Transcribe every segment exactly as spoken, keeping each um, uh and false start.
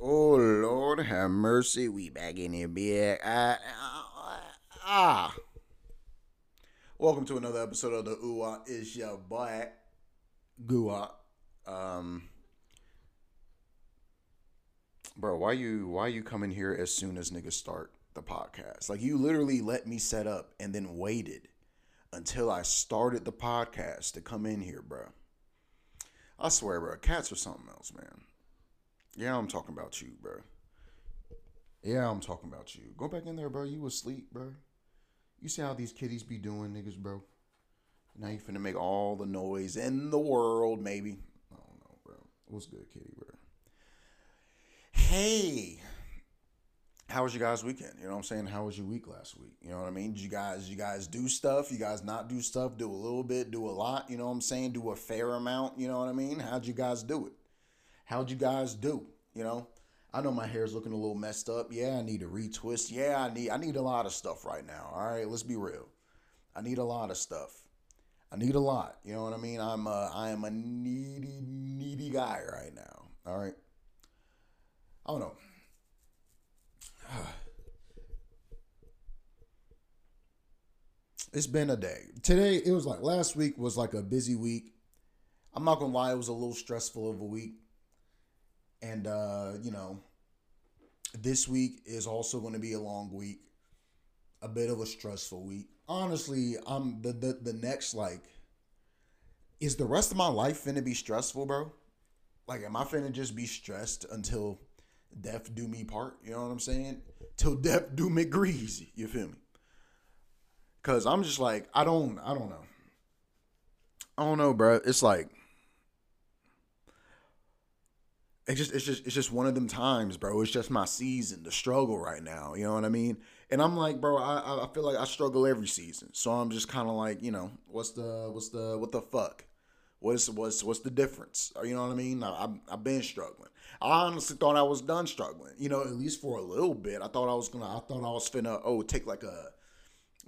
Oh, Lord have mercy. We back in here, big. Ah. ah. Welcome to another episode of the Oowap. It's your boy, Goowap. Um, bro, why you why you coming here as soon as niggas start the podcast? Like, you literally let me set up and then waited until I started the podcast to come in here, bro. I swear, bro, cats are something else, man. Yeah, I'm talking about you, bro. Yeah, I'm talking about you. Go back in there, bro. You asleep, bro. You see how these kitties be doing, niggas, bro? Now you finna make all the noise in the world, maybe. I don't know, bro. What's good, kitty, bro? Hey. How was your guys' weekend? You know what I'm saying? How was your week last week? You know what I mean? Did you guys, you guys do stuff? You guys not do stuff? Do a little bit? Do a lot? You know what I'm saying? Do a fair amount? You know what I mean? How'd you guys do it? How'd you guys do? You know? I know my hair's looking a little messed up. Yeah, I need a retwist. Yeah, I need I need a lot of stuff right now. All right, let's be real. I need a lot of stuff. I need a lot. You know what I mean? I'm a, I am a needy, needy guy right now. All right? I don't know. It's been a day. Today, it was like last week was like a busy week. I'm not going to lie. It was a little stressful of a week. And, uh, you know, this week is also going to be a long week, a bit of a stressful week. Honestly, I'm the, the, the next, like, is the rest of my life finna be stressful, bro? Like, am I finna just be stressed until death do me part? You know what I'm saying? Till death do me greasy. You feel me? Because I'm just like, I don't, I don't know. I don't know, bro. It's like. It's just, it's just, it's just one of them times, bro. It's just my season, the struggle right now. You know what I mean? And I'm like, bro, I, I feel like I struggle every season. So I'm just kind of like, you know, what's the, what's the, what the fuck? What's, what's, what's the difference? You know what I mean? I, I, I've been struggling. I honestly thought I was done struggling. You know, at least for a little bit. I thought I was gonna, I thought I was finna, oh, take like a,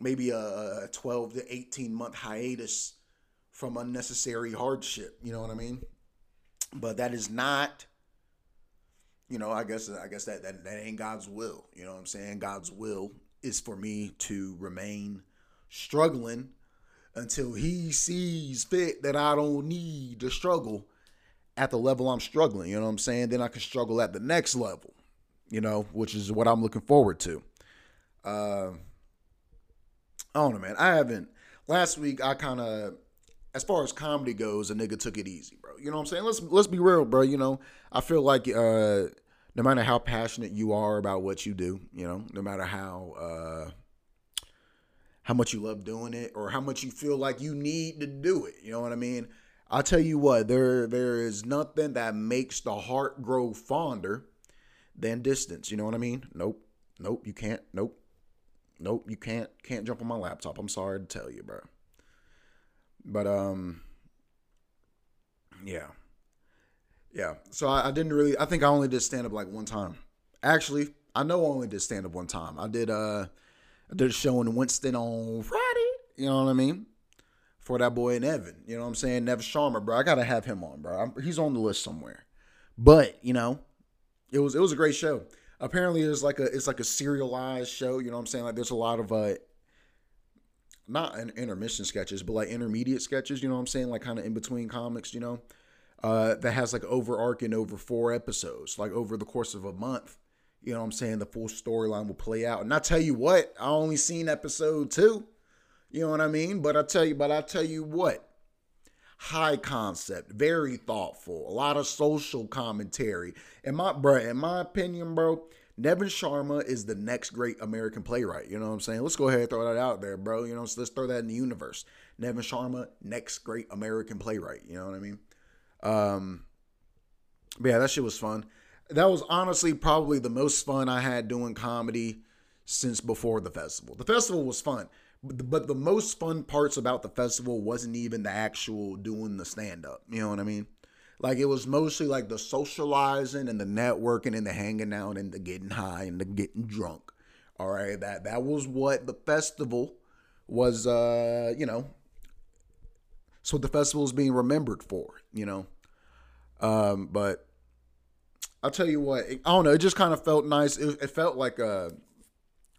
maybe a twelve to eighteen month hiatus from unnecessary hardship. You know what I mean? But that is not. You know, I guess I guess that, that that ain't God's will. You know what I'm saying? God's will is for me to remain struggling until he sees fit that I don't need to struggle at the level I'm struggling. You know what I'm saying? Then I can struggle at the next level, you know, which is what I'm looking forward to. Uh, I don't know, man. I haven't. Last week, I kind of, as far as comedy goes, a nigga took it easy, bro. You know what I'm saying? Let's let's be real, bro. You know, I feel like uh, no matter how passionate you are about what you do, you know, no matter how uh, how much you love doing it or how much you feel like you need to do it, you know what I mean? I'll tell you what, there there is nothing that makes the heart grow fonder than distance. You know what I mean? Nope, nope, you can't. Nope, nope, you can't. Can't jump on my laptop. I'm sorry to tell you, bro. But, um, yeah, yeah. So I, I didn't really, I think I only did stand up like one time. Actually, I know I only did stand up one time. I did, uh, I did a show in Winston on Friday, you know what I mean? For that boy and Evan, you know what I'm saying? Nevin Sharma, bro. I got to have him on, bro. I'm, he's on the list somewhere, but you know, it was, it was a great show. Apparently it's like a, it's like a serialized show. You know what I'm saying? Like there's a lot of, uh, not an intermission sketches, but like intermediate sketches, you know what I'm saying? Like kind of in between comics, you know, uh, that has like over arc in over four episodes, like over the course of a month, you know what I'm saying? The full storyline will play out. And I tell you what, I only seen episode two, you know what I mean? But I tell you, but I tell you what, high concept, very thoughtful, a lot of social commentary. And my, bro, in my opinion, bro, Nevin Sharma is the next great American playwright. You know what I'm saying? Let's go ahead and throw that out there, bro. You know, so let's throw that in the universe. Nevin Sharma, next great American playwright. You know what I mean? Um, but yeah, that shit was fun. That was honestly probably the most fun I had doing comedy since before the festival. The festival was fun, but the, but the most fun parts about the festival wasn't even the actual doing the stand-up. You know what I mean? Like, it was mostly, like, the socializing and the networking and the hanging out and the getting high and the getting drunk. All right? That that was what the festival was, uh, you know, so the festival is being remembered for, you know. Um, but I'll tell you what, it, I don't know, it just kind of felt nice. It, it felt like a,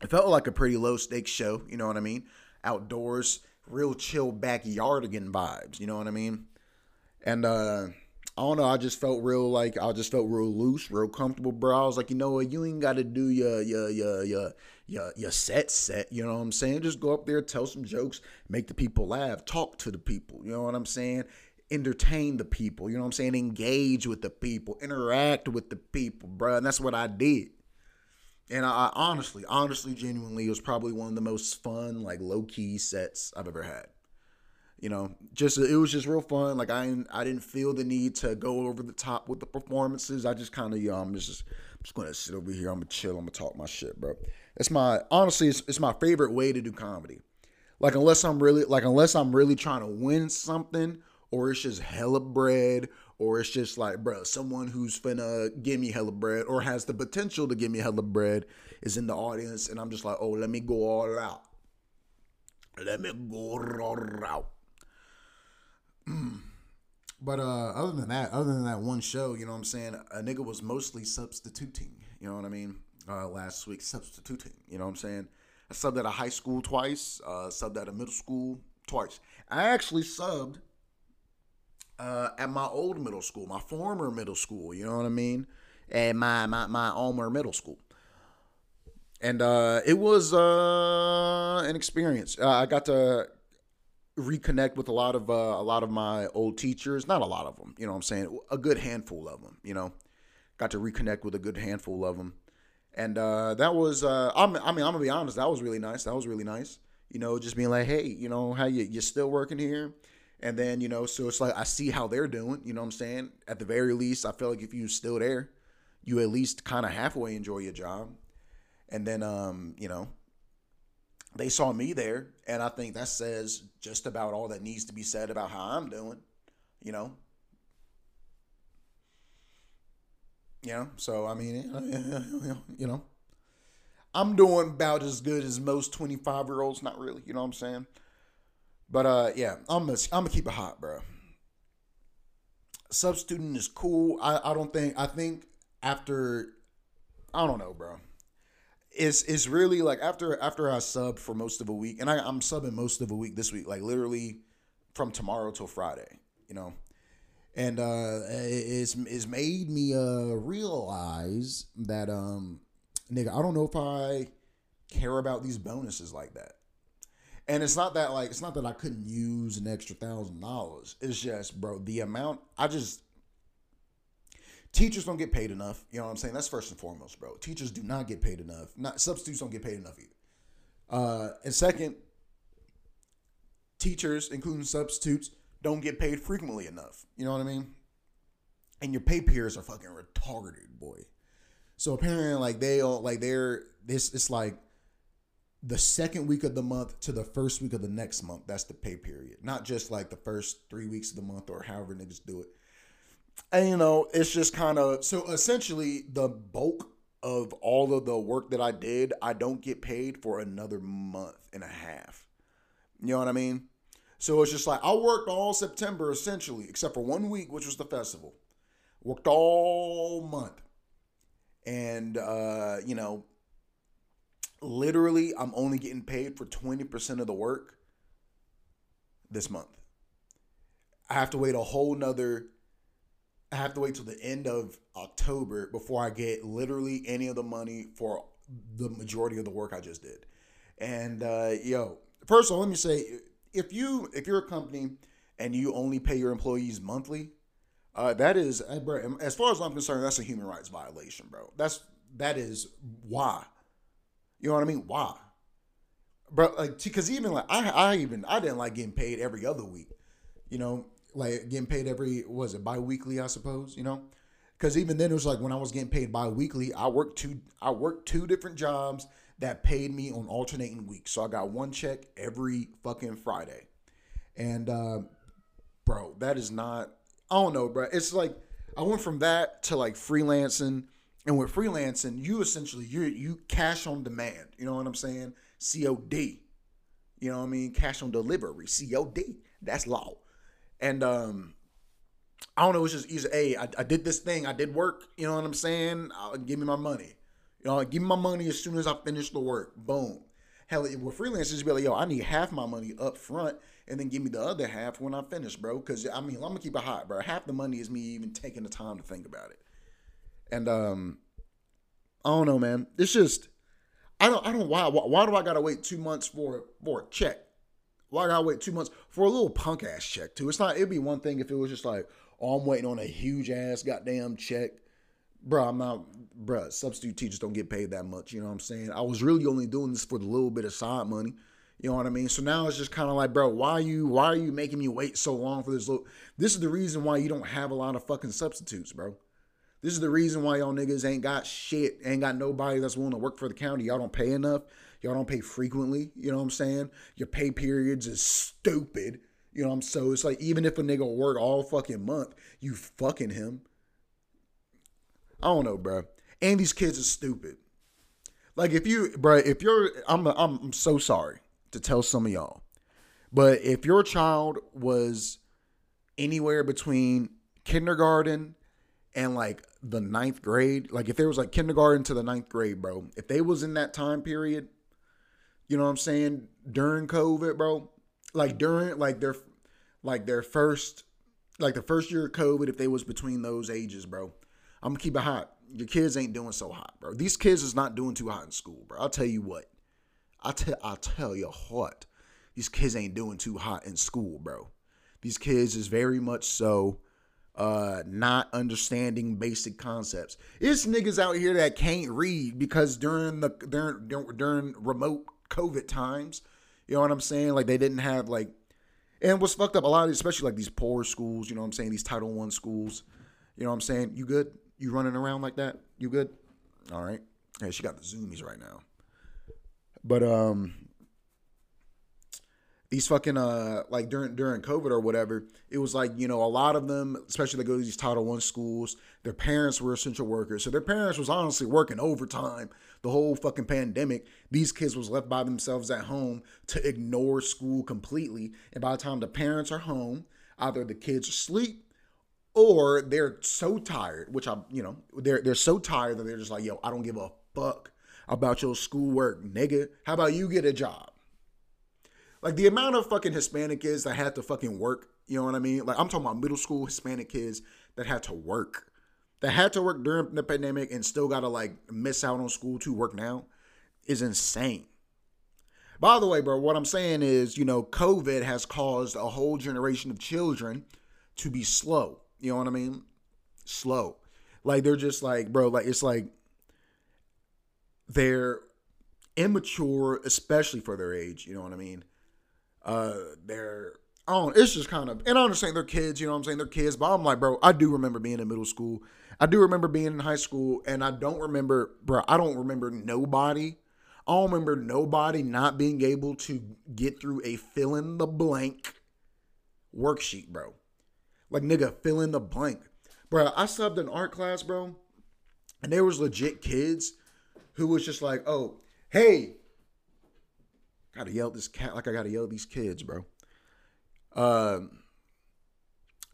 it felt like a pretty low stakes show. You know what I mean? Outdoors, real chill backyardigan vibes. You know what I mean? And uh, I don't know, I just felt real like I just felt real loose, real comfortable, bro. I was like, you know what, you ain't got to do your your your your your your set set. You know what I'm saying? Just go up there, tell some jokes, make the people laugh, talk to the people. You know what I'm saying? Entertain the people, you know what I'm saying? Engage with the people, interact with the people, bro. And that's what I did. And I, I honestly, honestly, genuinely, it was probably one of the most fun, like low-key sets I've ever had. You know, just it was just real fun. Like I, I didn't feel the need to go over the top with the performances. I just kind of, you know, I'm just, I'm just gonna sit over here. I'm gonna chill. I'm gonna talk my shit, bro. It's my honestly, it's, it's my favorite way to do comedy. Like unless I'm really, like unless I'm really trying to win something. Or it's just hella bread, or it's just like, bro, someone who's finna give me hella bread or has the potential to give me hella bread is in the audience, and I'm just like, oh, let me go all out. Let me go all out. Mm. But uh, other than that, other than that one show, you know what I'm saying, a nigga was mostly substituting, you know what I mean, uh, last week, substituting, you know what I'm saying. I subbed at a high school twice, uh, subbed at a middle school twice. I actually subbed Uh, at my old middle school, my former middle school, you know what I mean? And my, my, my Almer middle school. And uh, it was uh, an experience. Uh, I got to reconnect with a lot of, uh, a lot of my old teachers. Not a lot of them, you know what I'm saying? A good handful of them, you know? Got to reconnect with a good handful of them. And uh, that was, uh, I'm, I mean, I'm gonna be honest, that was really nice. That was really nice. You know, just being like, hey, you know, how you, you still working here? And then, you know, so it's like I see how they're doing, you know what I'm saying? At the very least, I feel like if you're still there, you at least kind of halfway enjoy your job. And then, um, you know, they saw me there, and I think that says just about all that needs to be said about how I'm doing, you know? You know, so, I mean, you know, I'm doing about as good as most twenty-five-year-olds, not really, you know what I'm saying? But, uh, yeah, I'm going I'm to keep it hot, bro. Substituting is cool. I, I don't think, I think after, I don't know, bro. It's it's really, like, after after I subbed for most of a week, and I, I'm subbing most of a week this week, like, literally from tomorrow till Friday, you know. And uh, it's, it's made me uh, realize that, um, nigga, I don't know if I care about these bonuses like that. And it's not that like it's not that I couldn't use an extra thousand dollars. It's just, bro, the amount I just teachers don't get paid enough. You know what I'm saying? That's first and foremost, bro. Teachers do not get paid enough. Not substitutes don't get paid enough either. Uh, and second, teachers, including substitutes, don't get paid frequently enough. You know what I mean? And your pay peers are fucking retarded, boy. So apparently, like they all like they're this. It's like. The second week of the month to the first week of the next month. That's the pay period. Not just like the first three weeks of the month or however niggas do it. And, you know, it's just kind of... So, essentially, the bulk of all of the work that I did, I don't get paid for another month and a half. You know what I mean? So, it's just like, I worked all September, essentially, except for one week, which was the festival. Worked all month. And, uh, you know... Literally, I'm only getting paid for twenty percent of the work this month. I have to wait a whole nother, I have to wait till the end of October before I get literally any of the money for the majority of the work I just did. And, uh, yo, first of all, let me say, if, you, if you're a company and you only pay your employees monthly, uh, that is, as far as I'm concerned, that's a human rights violation, bro. That's, that is why. You know what I mean? Why? Bro, like, because even, like, I I even, I didn't like getting paid every other week, you know? Like, getting paid every, what was it, bi-weekly, I suppose, you know? Because even then, it was like, when I was getting paid bi-weekly, I worked two, I worked two different jobs that paid me on alternating weeks. So, I got one check every fucking Friday. And, uh, bro, that is not, I don't know, bro. It's like, I went from that to, like, freelancing. And with freelancing, you essentially, you you cash on demand. You know what I'm saying? C O D. You know what I mean? Cash on delivery. C O D. That's law. And um, I don't know, it's just easy. Hey, I, I did this thing. I did work. You know what I'm saying? I'll, give me my money. You know, give me my money as soon as I finish the work. Boom. Hell, with freelancers, be like, yo, I need half my money up front and then give me the other half when I finish, bro. Because, I mean, I'm going to keep it hot, bro. Half the money is me even taking the time to think about it. And um, I don't know, man. It's just, I don't, I don't, why, why, why do I gotta wait two months for for a check? Why do I wait two months for a little punk ass check too? It's not. It'd be one thing if it was just like, oh, I'm waiting on a huge ass goddamn check, bro. I'm not, bro. Substitute teachers don't get paid that much. You know what I'm saying? I was really only doing this for the little bit of side money. You know what I mean? So now it's just kind of like, bro, why are you, why are you making me wait so long for this little? This is the reason why you don't have a lot of fucking substitutes, bro. This is the reason why y'all niggas ain't got shit, ain't got nobody that's willing to work for the county. Y'all don't pay enough. Y'all don't pay frequently. You know what I'm saying? Your pay periods is stupid. You know what I'm saying? So it's like, even if a nigga work all fucking month, you fucking him. I don't know, bro. And these kids are stupid. Like if you, bro, if you're, I'm, a, I'm, I'm so sorry to tell some of y'all, but if your child was anywhere between kindergarten and like the ninth grade, like if there was like kindergarten to the ninth grade, bro, if they was in that time period, you know what I'm saying, during COVID, bro, like during like their like their first like the first year of COVID, if they was between those ages, bro, I'm gonna keep it hot. Your kids ain't doing so hot, bro. These kids is not doing too hot in school, bro. I'll tell you what. I tell I'll tell you what. These kids ain't doing too hot in school, bro. These kids is very much so Uh, not understanding basic concepts. It's niggas out here that can't read because during the during during remote COVID times, you know what I'm saying? Like they didn't have like, and what's fucked up, a lot of, especially like these poor schools, you know what I'm saying? These Title I schools, you know what I'm saying? You good? You running around like that? You good? All right. Hey, she got the zoomies right now. But um, these fucking, uh, like during during COVID or whatever, it was like, you know, a lot of them, especially they go to these Title I schools, their parents were essential workers. So their parents was honestly working overtime the whole fucking pandemic. These kids was left by themselves at home to ignore school completely. And by the time the parents are home, either the kids are asleep or they're so tired, which I, you know, they're, they're so tired that they're just like, yo, I don't give a fuck about your schoolwork, nigga. How about you get a job? Like, the amount of fucking Hispanic kids that had to fucking work, you know what I mean? Like, I'm talking about middle school Hispanic kids that had to work. That had to work during the pandemic and still got to, like, miss out on school to work now is insane. By the way, bro, what I'm saying is, you know, COVID has caused a whole generation of children to be slow. You know what I mean? Slow. Like, they're just like, bro, like, it's like they're immature, especially for their age. You know what I mean? Uh, they're, I don't, it's just kind of, and I understand they're kids, you know what I'm saying? They're kids, but I'm like, bro, I do remember being in middle school. I do remember being in high school, and I don't remember, bro, I don't remember nobody. I don't remember nobody not being able to get through a fill in the blank worksheet, bro. Like, nigga, fill in the blank. Bro, I subbed an art class, bro, and there was legit kids who was just like, oh, hey, gotta yell this cat like I gotta yell these kids, bro. Um,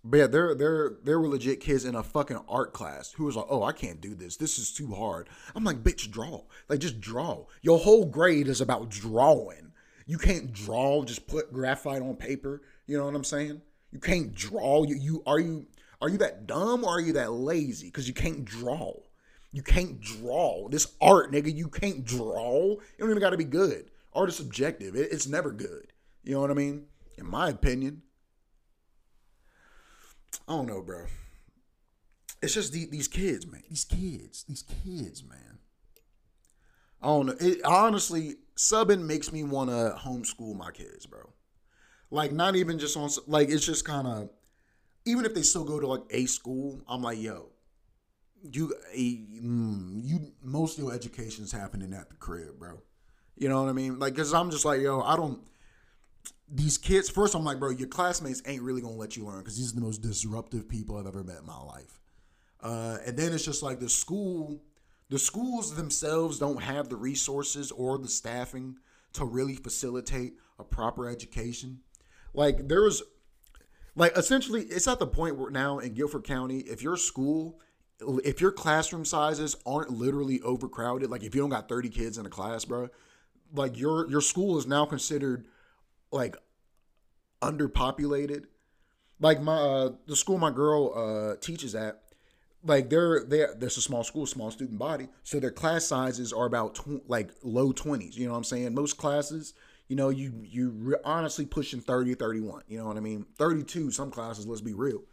but yeah, there, there, there were legit kids in a fucking art class who was like, "Oh, I can't do this. This is too hard." I'm like, "Bitch, draw. Like, just draw. Your whole grade is about drawing. You can't draw. Just put graphite on paper. You know what I'm saying? You can't draw. You, you are you are you that dumb or are you that lazy? Because you can't draw. You can't draw this art, nigga. You can't draw. You don't even gotta be good." Art is subjective. It, it's never good. You know what I mean? In my opinion. I don't know, bro. It's just the, these kids, man. These kids. These kids, man. I don't know. It, honestly, subbing makes me want to homeschool my kids, bro. Like, not even just on... Like, it's just kind of... Even if they still go to, like, a school, I'm like, yo, you... you most of your education's happening at the crib, bro. You know what I mean? Like, because I'm just like, yo, I don't, these kids, first I'm like, bro, your classmates ain't really going to let you learn because these are the most disruptive people I've ever met in my life. Uh, and then it's just like the school, the schools themselves don't have the resources or the staffing to really facilitate a proper education. Like, there was, Like, essentially, it's at the point where now in Guilford County, if your school, if your classroom sizes aren't literally overcrowded, like if you don't got thirty kids in a class, bro, like your your school is now considered like underpopulated. Like my uh, the school my girl uh, teaches at, like they're they there's a small school, small student body, so their class sizes are about tw- like low twenties. You know what I'm saying? Most classes, you know, you you re- honestly pushing thirty, thirty-one. You know what I mean? thirty-two. Some classes. Let's be real.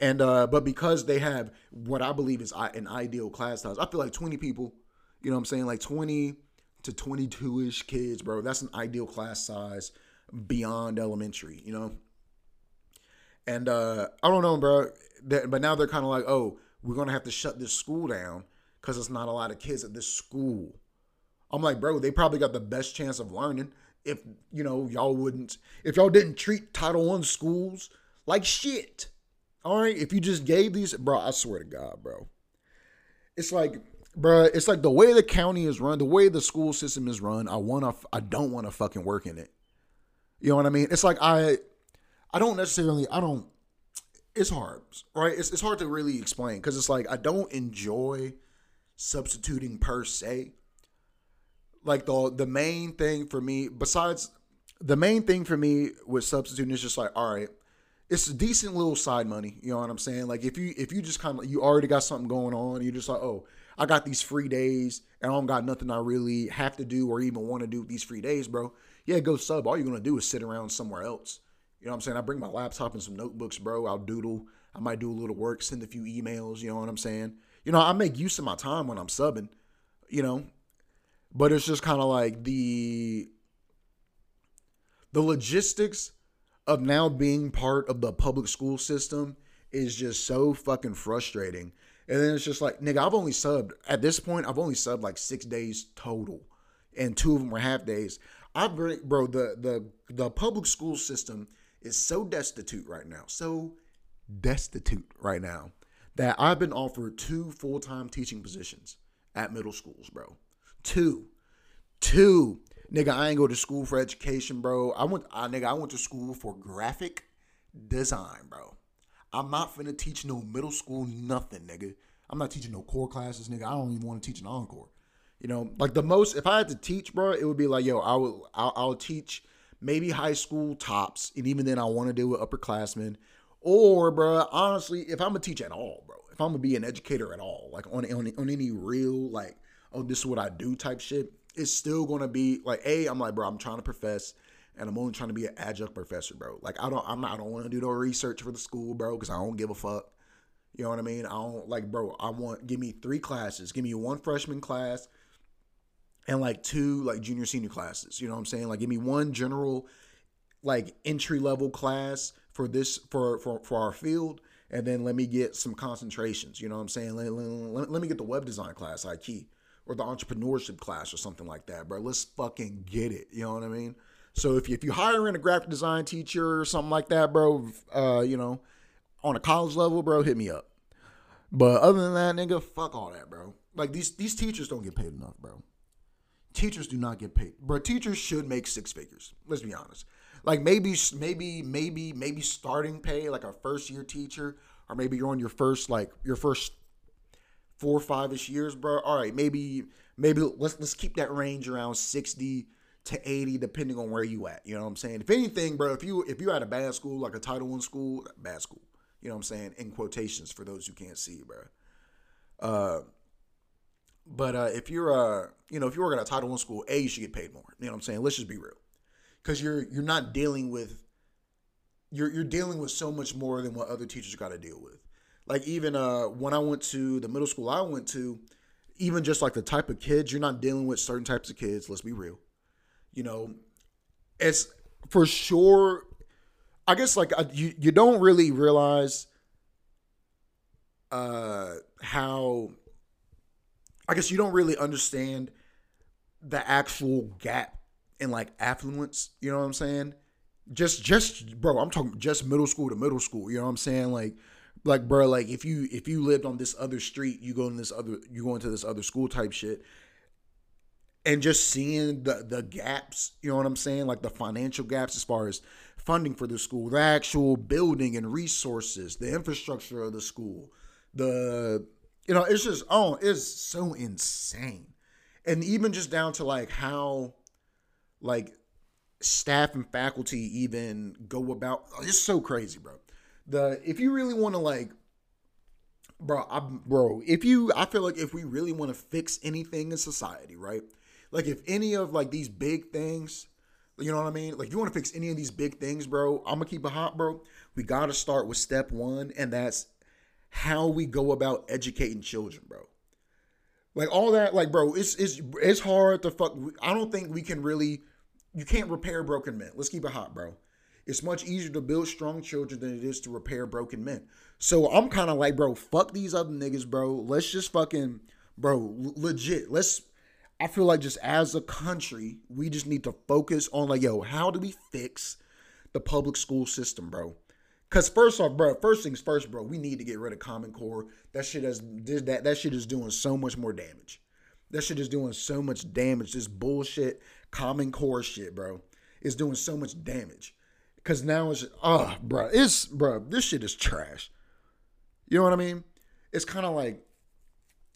And uh, but because they have what I believe is I- an ideal class size, I feel like twenty people. You know what I'm saying? Like twenty to twenty-two-ish kids, bro. That's an ideal class size beyond elementary. You know. And uh, I don't know, bro. That, but now they're kind of like, oh, we're gonna have to shut this school down because it's not a lot of kids at this school. I'm like, bro, they probably got the best chance of learning if you know y'all wouldn't, if y'all didn't treat Title One schools like shit. All right, if you just gave these, bro, I swear to God, bro, it's like, bro, it's like the way the county is run, the way the school system is run. I wanna, I don't wanna fucking work in it. You know what I mean? It's like I, I don't necessarily, I don't. It's hard, right? It's it's hard to really explain because it's like I don't enjoy substituting per se. Like the the main thing for me, besides the main thing for me with substituting is just like, all right, it's a decent little side money. You know what I'm saying? Like if you if you just kind of you already got something going on, you're just like, oh, I got these free days and I don't got nothing I really have to do or even want to do with these free days, bro. Yeah, go sub. All you're gonna do is sit around somewhere else. You know what I'm saying? I bring my laptop and some notebooks, bro. I'll doodle. I might do a little work, send a few emails. You know what I'm saying? You know, I make use of my time when I'm subbing, you know, but it's just kind of like the, the logistics of now being part of the public school system is just so fucking frustrating. And then it's just like, nigga, I've only subbed at this point. I've only subbed like six days total and two of them were half days. I bro, the, the, the public school system is so destitute right now, so destitute right now that I've been offered two full-time teaching positions at middle schools, bro. Two, two, nigga. I ain't go to school for education, bro. I went, I, nigga. I went to school for graphic design, bro. I'm not finna teach no middle school nothing, nigga. I'm not teaching no core classes, nigga. I don't even want to teach an encore. You know, like the most, if I had to teach, bro, it would be like, yo, I will, I'll, I'll teach maybe high school tops. And even then I want to do with upperclassmen or, bro, honestly, if I'm going to teach at all, bro, if I'm going to be an educator at all, like on, on, on any real, like, oh, this is what I do type shit. It's still going to be like, A, I'm like, bro, I'm trying to profess and I'm only trying to be an adjunct professor, bro. Like, I don't, I'm not, I don't want to do no research for the school, bro. Cause I don't give a fuck. You know what I mean? I don't like, bro, I want, give me three classes, give me one freshman class. And like two like junior senior classes, you know what I'm saying? Like give me one general like entry level class for this for for, for our field, and then let me get some concentrations, you know what I'm saying? Let, let, let me get the web design class, I T, or the entrepreneurship class or something like that, bro. Let's fucking get it, you know what I mean? So if you, if you hire in a graphic design teacher or something like that, bro, uh, you know, on a college level, bro, hit me up. But other than that, nigga, fuck all that, bro. Like these these teachers don't get paid enough, bro. Teachers do not get paid. Bro, teachers should make six figures. Let's be honest. Like maybe, maybe, maybe, maybe starting pay, like a first year teacher, or maybe you're on your first, like your first four or five-ish years, bro. All right, maybe, maybe let's let's keep that range around sixty to eighty, depending on where you at. You know what I'm saying? If anything, bro, if you if you at a bad school, like a Title One school, bad school, you know what I'm saying? In quotations for those who can't see, bro. Uh But uh, if you're, uh, you know, if you work at a Title One school, A, you should get paid more. You know what I'm saying? Let's just be real, because you're you're not dealing with, you're you're dealing with so much more than what other teachers got to deal with. Like even uh, when I went to the middle school I went to, even just like the type of kids, you're not dealing with certain types of kids. Let's be real. You know, it's for sure. I guess like you you don't really realize uh, how. I guess you don't really understand the actual gap in like affluence. You know what I'm saying? Just, just, bro, I'm talking just middle school to middle school. You know what I'm saying? Like, like, bro, like if you, if you lived on this other street, you go in this other, you go into this other school type shit and just seeing the, the gaps, you know what I'm saying? Like the financial gaps as far as funding for the school, the actual building and resources, the infrastructure of the school, the, you know, it's just, oh, it's so insane. And even just down to like how, like, staff and faculty even go about, oh, it's so crazy, bro. The, if you really want to like, bro, I'm, bro, if you, I feel like if we really want to fix anything in society, right? Like if any of like these big things, you know what I mean? Like you want to fix any of these big things, bro, I'm gonna keep it hot, bro. We got to start with step one. And that's how we go about educating children, bro. Like all that, like, bro, it's, it's, it's hard to fuck. I don't think we can really, you can't repair broken men. Let's keep it hot, bro. It's much easier to build strong children than it is to repair broken men. So I'm kind of like, bro, fuck these other niggas, bro. Let's just fucking, bro, legit. Let's, I feel like just as a country, we just need to focus on like, yo, how do we fix the public school system, bro? Because first off, bro, first things first, bro, we need to get rid of Common Core. That shit, has, that, that shit is doing so much more damage. That shit is doing so much damage. This bullshit Common Core shit, bro, is doing so much damage. Cause now it's, oh, bro, it's, bro, this shit is trash. You know what I mean? It's kind of like,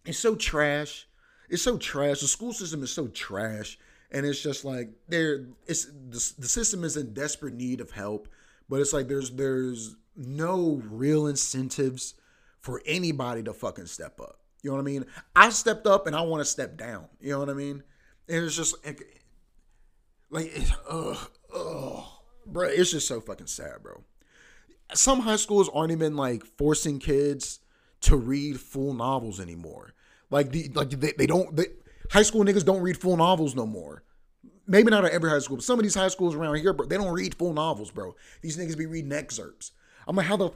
it's so trash. It's so trash. The school system is so trash. And it's just like, there, it's, the, the system is in desperate need of help. But it's like, there's, there's no real incentives for anybody to fucking step up. You know what I mean? I stepped up and I want to step down. You know what I mean? And it's just it, like, it's, ugh, ugh. Bro, it's just so fucking sad, bro. Some high schools aren't even like forcing kids to read full novels anymore. Like, the, like they, they don't, they, high school niggas don't read full novels no more. Maybe not at every high school, but some of these high schools around here, bro, they don't read full novels, bro. These niggas be reading excerpts. I'm like, how the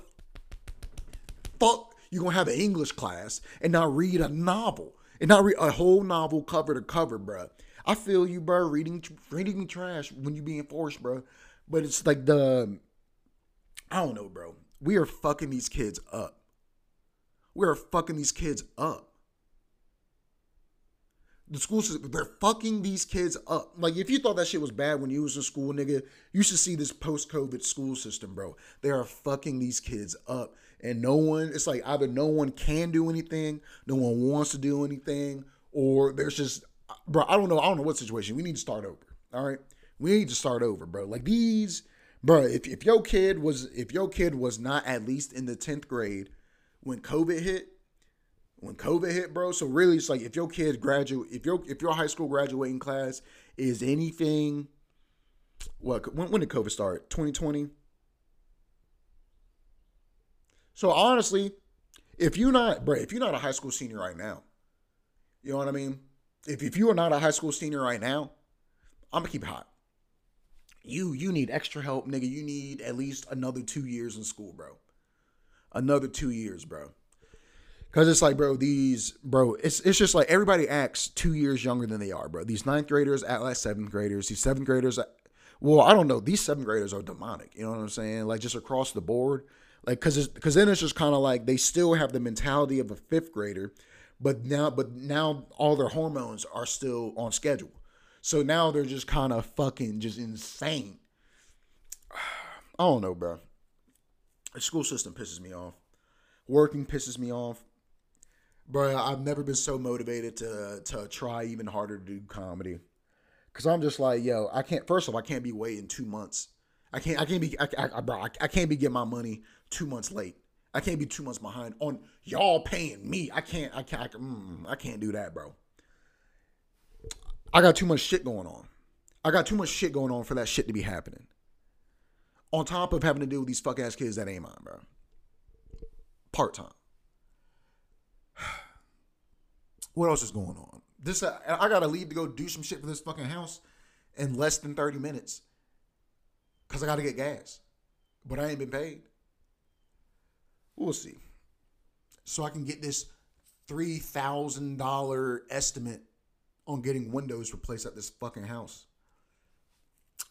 fuck you gonna have an English class and not read a novel and not read a whole novel cover to cover, bro? I feel you, bro, reading, reading trash when you being forced, bro. But it's like the, I don't know, bro. We are fucking these kids up. We are fucking these kids up. The school system, they're fucking these kids up. Like, if you thought that shit was bad when you was in school, nigga, you should see this post-COVID school system, bro. They are fucking these kids up. And no one, it's like either no one can do anything, no one wants to do anything, or there's just, bro, I don't know. I don't know what situation. We need to start over, all right? We need to start over, bro. Like these, bro, if, if your kid was, if your kid was not at least in the tenth grade when COVID hit, when COVID hit, bro. So really it's like if your kid graduate, if your, if your high school graduating class is anything, what, when, when did COVID start? twenty twenty. So honestly, if you're not, bro, if you're not a high school senior right now, you know what I mean? If, if you are not a high school senior right now, I'm gonna keep it hot. You you need extra help, nigga. You need at least another two years in school, bro. Another two years, bro. Because it's like, bro, these, bro, it's it's just like everybody acts two years younger than they are, bro. These ninth graders act like seventh graders. These seventh graders, well, I don't know. These seventh graders are demonic. You know what I'm saying? Like just across the board. Like, because because then it's just kind of like they still have the mentality of a fifth grader, but now but now all their hormones are still on schedule. So now they're just kind of fucking just insane. I don't know, bro. The school system pisses me off. Working pisses me off. Bro, I've never been so motivated to to try even harder to do comedy. Because I'm just like, yo, I can't, first of all, I can't be waiting two months. I can't, I can't be, I, I, bro, I, I can't be getting my money two months late. I can't be two months behind on y'all paying me. I can't, I can't, I, mm, I can't do that, bro. I got too much shit going on. I got too much shit going on for that shit to be happening. On top of having to deal with these fuck ass kids that ain't mine, bro. Part time. What else is going on? This uh, I gotta leave to go do some shit for this fucking house in less than thirty minutes. Cause I gotta get gas, but I ain't been paid. We'll see. So I can get this three thousand dollar estimate on getting windows replaced at this fucking house.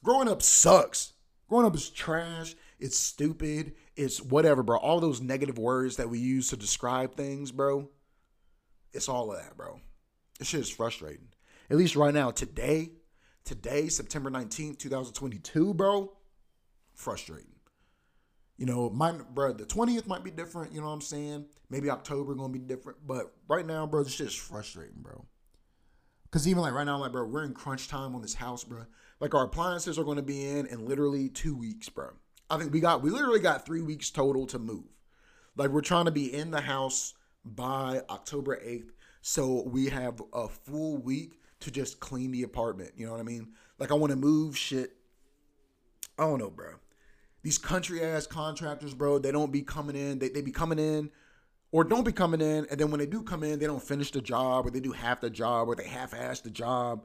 Growing up sucks. Growing up is trash. It's stupid. It's whatever, bro. All those negative words that we use to describe things, bro. It's all of that, bro. This shit is frustrating. At least right now, today, today, September nineteenth, two thousand twenty-two, bro. frustrating. You know, my bro, the twentieth might be different. You know what I'm saying? Maybe October gonna be different. But right now, bro, it's just frustrating, bro. Because even like right now, like, bro, we're in crunch time on this house, bro. Like, our appliances are going to be in in literally two weeks, bro. I think we got, we literally got three weeks total to move. Like, we're trying to be in the house by October eighth. So we have a full week to just clean the apartment. You know what I mean? Like, I want to move shit. I don't know, bro. These country-ass contractors, bro, they don't be coming in. They, they be coming in. Or don't be coming in, and then when they do come in, they don't finish the job, or they do half the job, or they half-ass the job.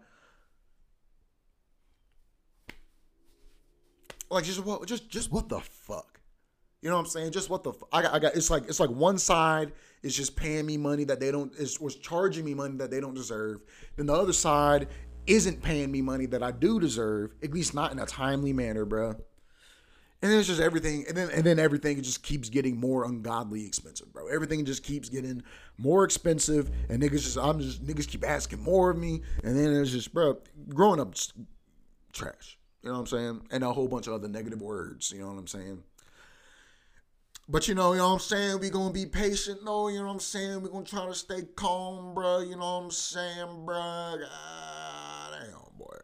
Like, just what, just just what the fuck? You know what I'm saying? Just what the fuck? I got, I got. It's like it's like one side is just paying me money that they don't, is was charging me money that they don't deserve. Then the other side isn't paying me money that I do deserve, at least not in a timely manner, bro. And then it's just everything, and then and then everything just keeps getting more ungodly expensive, bro. Everything just keeps getting more expensive, and niggas just, I'm just, niggas keep asking more of me, and then it's just, bro, growing up, trash. You know what I'm saying? And a whole bunch of other negative words, you know what I'm saying? But you know, you know what I'm saying? We gonna be patient, though, you know what I'm saying? We gonna try to stay calm, bro, you know what I'm saying, bro? God damn, boy.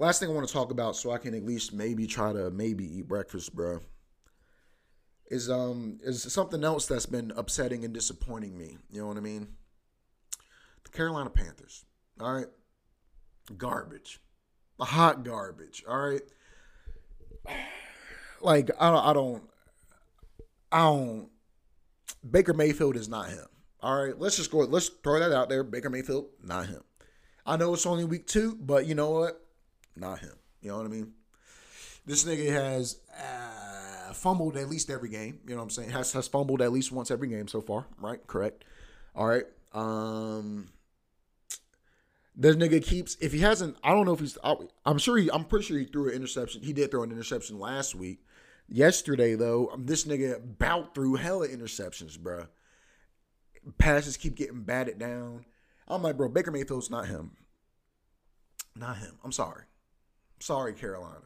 Last thing I want to talk about, so I can at least maybe try to maybe eat breakfast, bro, is um is something else that's been upsetting and disappointing me. You know what I mean? The Carolina Panthers. All right, garbage, the hot garbage. All right, like I don't, I don't, I don't. Baker Mayfield is not him. All right, let's just go. Let's throw that out there. Baker Mayfield, not him. I know it's only week two, but you know what? Not him. You know what I mean? This nigga has uh, fumbled at least every game. You know what I'm saying? Has has fumbled at least once every game so far. Right? Correct. All right. Um, this nigga keeps, if he hasn't, I don't know if he's, I, I'm sure he, I'm pretty sure he threw an interception. He did throw an interception last week. Yesterday, though, this nigga bout through hella interceptions, bro. Passes keep getting batted down. I'm like, bro, Baker Mayfield's not him. Not him. I'm sorry. Sorry, Carolina.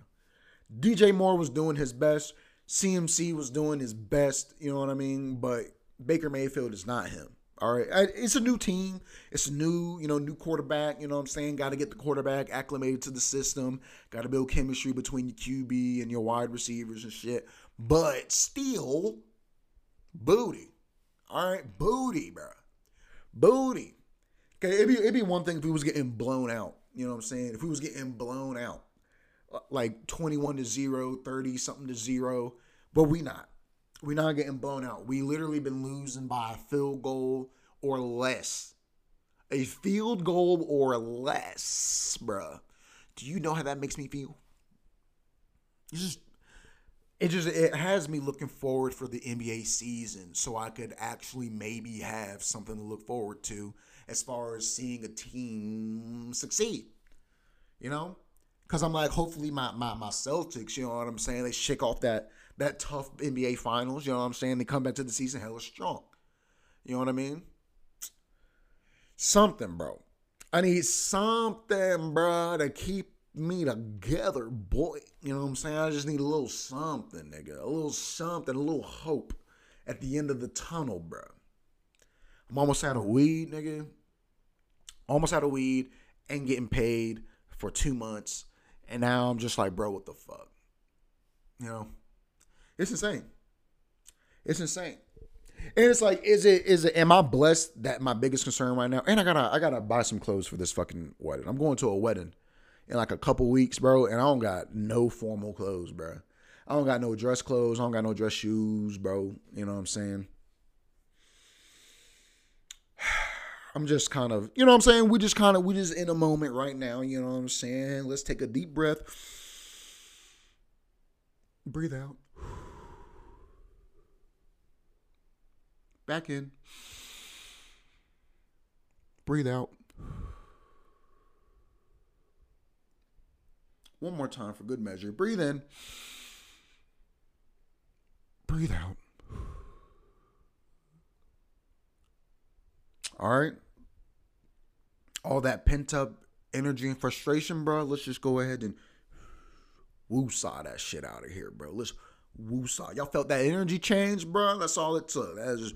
D J Moore was doing his best. C M C was doing his best. You know what I mean? But Baker Mayfield is not him. All right. It's a new team. It's a new, you know, new quarterback. You know what I'm saying? Got to get the quarterback acclimated to the system. Got to build chemistry between your Q B and your wide receivers and shit. But still, booty. All right. Booty, bro. Booty. Okay. It'd be, it'd be one thing if he was getting blown out. You know what I'm saying? If we was getting blown out, like twenty-one to zero, thirty something to zero, but we not. We not getting blown out. We literally been losing by a field goal or less. A field goal or less, bruh. Do you know how that makes me feel? It's just, it just, it has me looking forward for the N B A season, so I could actually maybe have something to look forward to as far as seeing a team succeed, you know? Because I'm like, hopefully my, my my Celtics, you know what I'm saying? They shake off that that tough N B A finals, you know what I'm saying? They come back to the season hella strong. You know what I mean? Something, bro. I need something, bro, to keep me together, boy. You know what I'm saying? I just need a little something, nigga. A little something, a little hope at the end of the tunnel, bro. I'm almost out of weed, nigga. Almost out of weed and getting paid for two months. And now I'm just like, bro, what the fuck? You know? It's insane. It's insane. And it's like, is it, is it, am I blessed that my biggest concern right now? And I gotta, I gotta buy some clothes for this fucking wedding. I'm going to a wedding in like a couple weeks, bro. And I don't got no formal clothes, bro. I don't got no dress clothes. I don't got no dress shoes, bro. You know what I'm saying? I'm just kind of, you know what I'm saying? We just kind of, we just in a moment right now, you know what I'm saying? Let's take a deep breath. Breathe out. Back in. Breathe out. One more time for good measure. Breathe in. Breathe out. All right, all that pent up energy and frustration, bro. Let's just go ahead and woosah that shit out of here, bro. Let's woosah. Y'all felt that energy change, bro? That's all it took. That's just...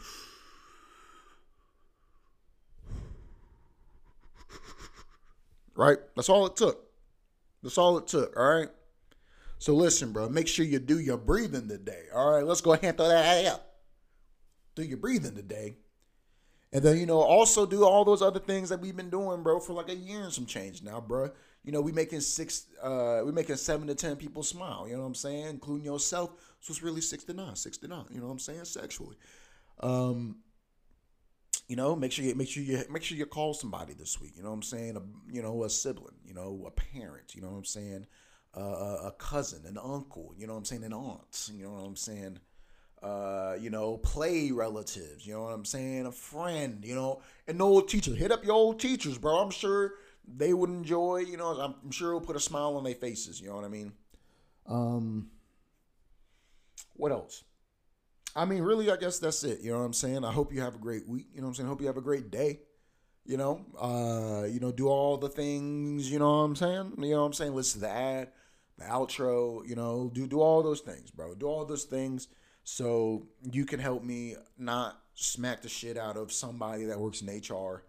Right? That's all it took. That's all it took, all right? So listen, bro, make sure you do your breathing today, all right? Let's go ahead and throw that out. Do your breathing today. And then, you know, also do all those other things that we've been doing, bro, for like a year and some change now, bro. You know, we making six, uh, we making seven to ten people smile, you know what I'm saying? Including yourself. So it's really six to nine, six to nine, you know what I'm saying? Sexually. Um, you know, make sure you make sure you make sure you call somebody this week, you know what I'm saying? A, you know, a sibling, you know, a parent, you know what I'm saying? Uh, a cousin, an uncle, you know what I'm saying? An aunt, you know what I'm saying? Uh, you know, play relatives, you know what I'm saying? A friend, you know, an old teacher. Hit up your old teachers, bro. I'm sure they would enjoy, you know, I'm sure it'll put a smile on their faces, you know what I mean? Um, what else? I mean, really, I guess that's it, you know what I'm saying? I hope you have a great week, you know what I'm saying? I hope you have a great day, you know? Uh, you know, do all the things, you know what I'm saying? You know what I'm saying? Listen to the ad, the outro, you know, do, do all those things, bro. Do all those things. So you can help me not smack the shit out of somebody that works in H R,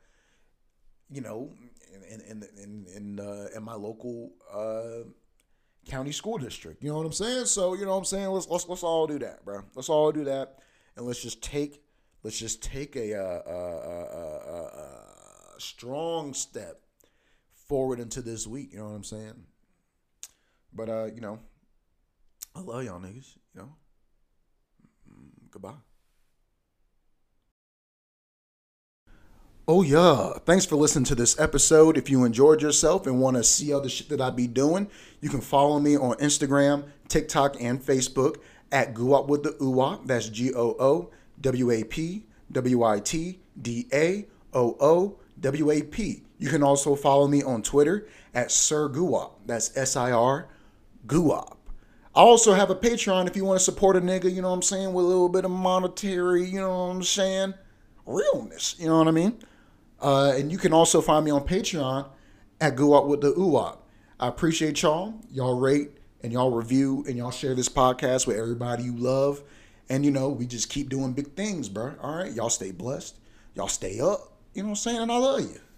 you know, in in in in, uh, in my local uh, county school district. You know what I'm saying? So you know what I'm saying. Let's let's let's all do that, bro. Let's all do that, and let's just take let's just take a, a, a, a, a strong step forward into this week. You know what I'm saying? But uh, you know, I love y'all niggas. You know. Goodbye. Oh, yeah. Thanks for listening to this episode. If you enjoyed yourself and want to see other shit that I be doing, you can follow me on Instagram, TikTok, and Facebook at Goowap with the Oowap. That's G O O W A P W I T D A O O W A P. You can also follow me on Twitter at Sir Goowap. That's S I R Goowap. I also have a Patreon if you want to support a nigga, you know what I'm saying, with a little bit of monetary, you know what I'm saying, realness, you know what I mean? Uh, and you can also find me on Patreon at Goowap with the Oowap. I appreciate y'all. Y'all rate and y'all review and y'all share this podcast with everybody you love. And, you know, we just keep doing big things, bro. All right? Y'all stay blessed. Y'all stay up. You know what I'm saying? And I love you.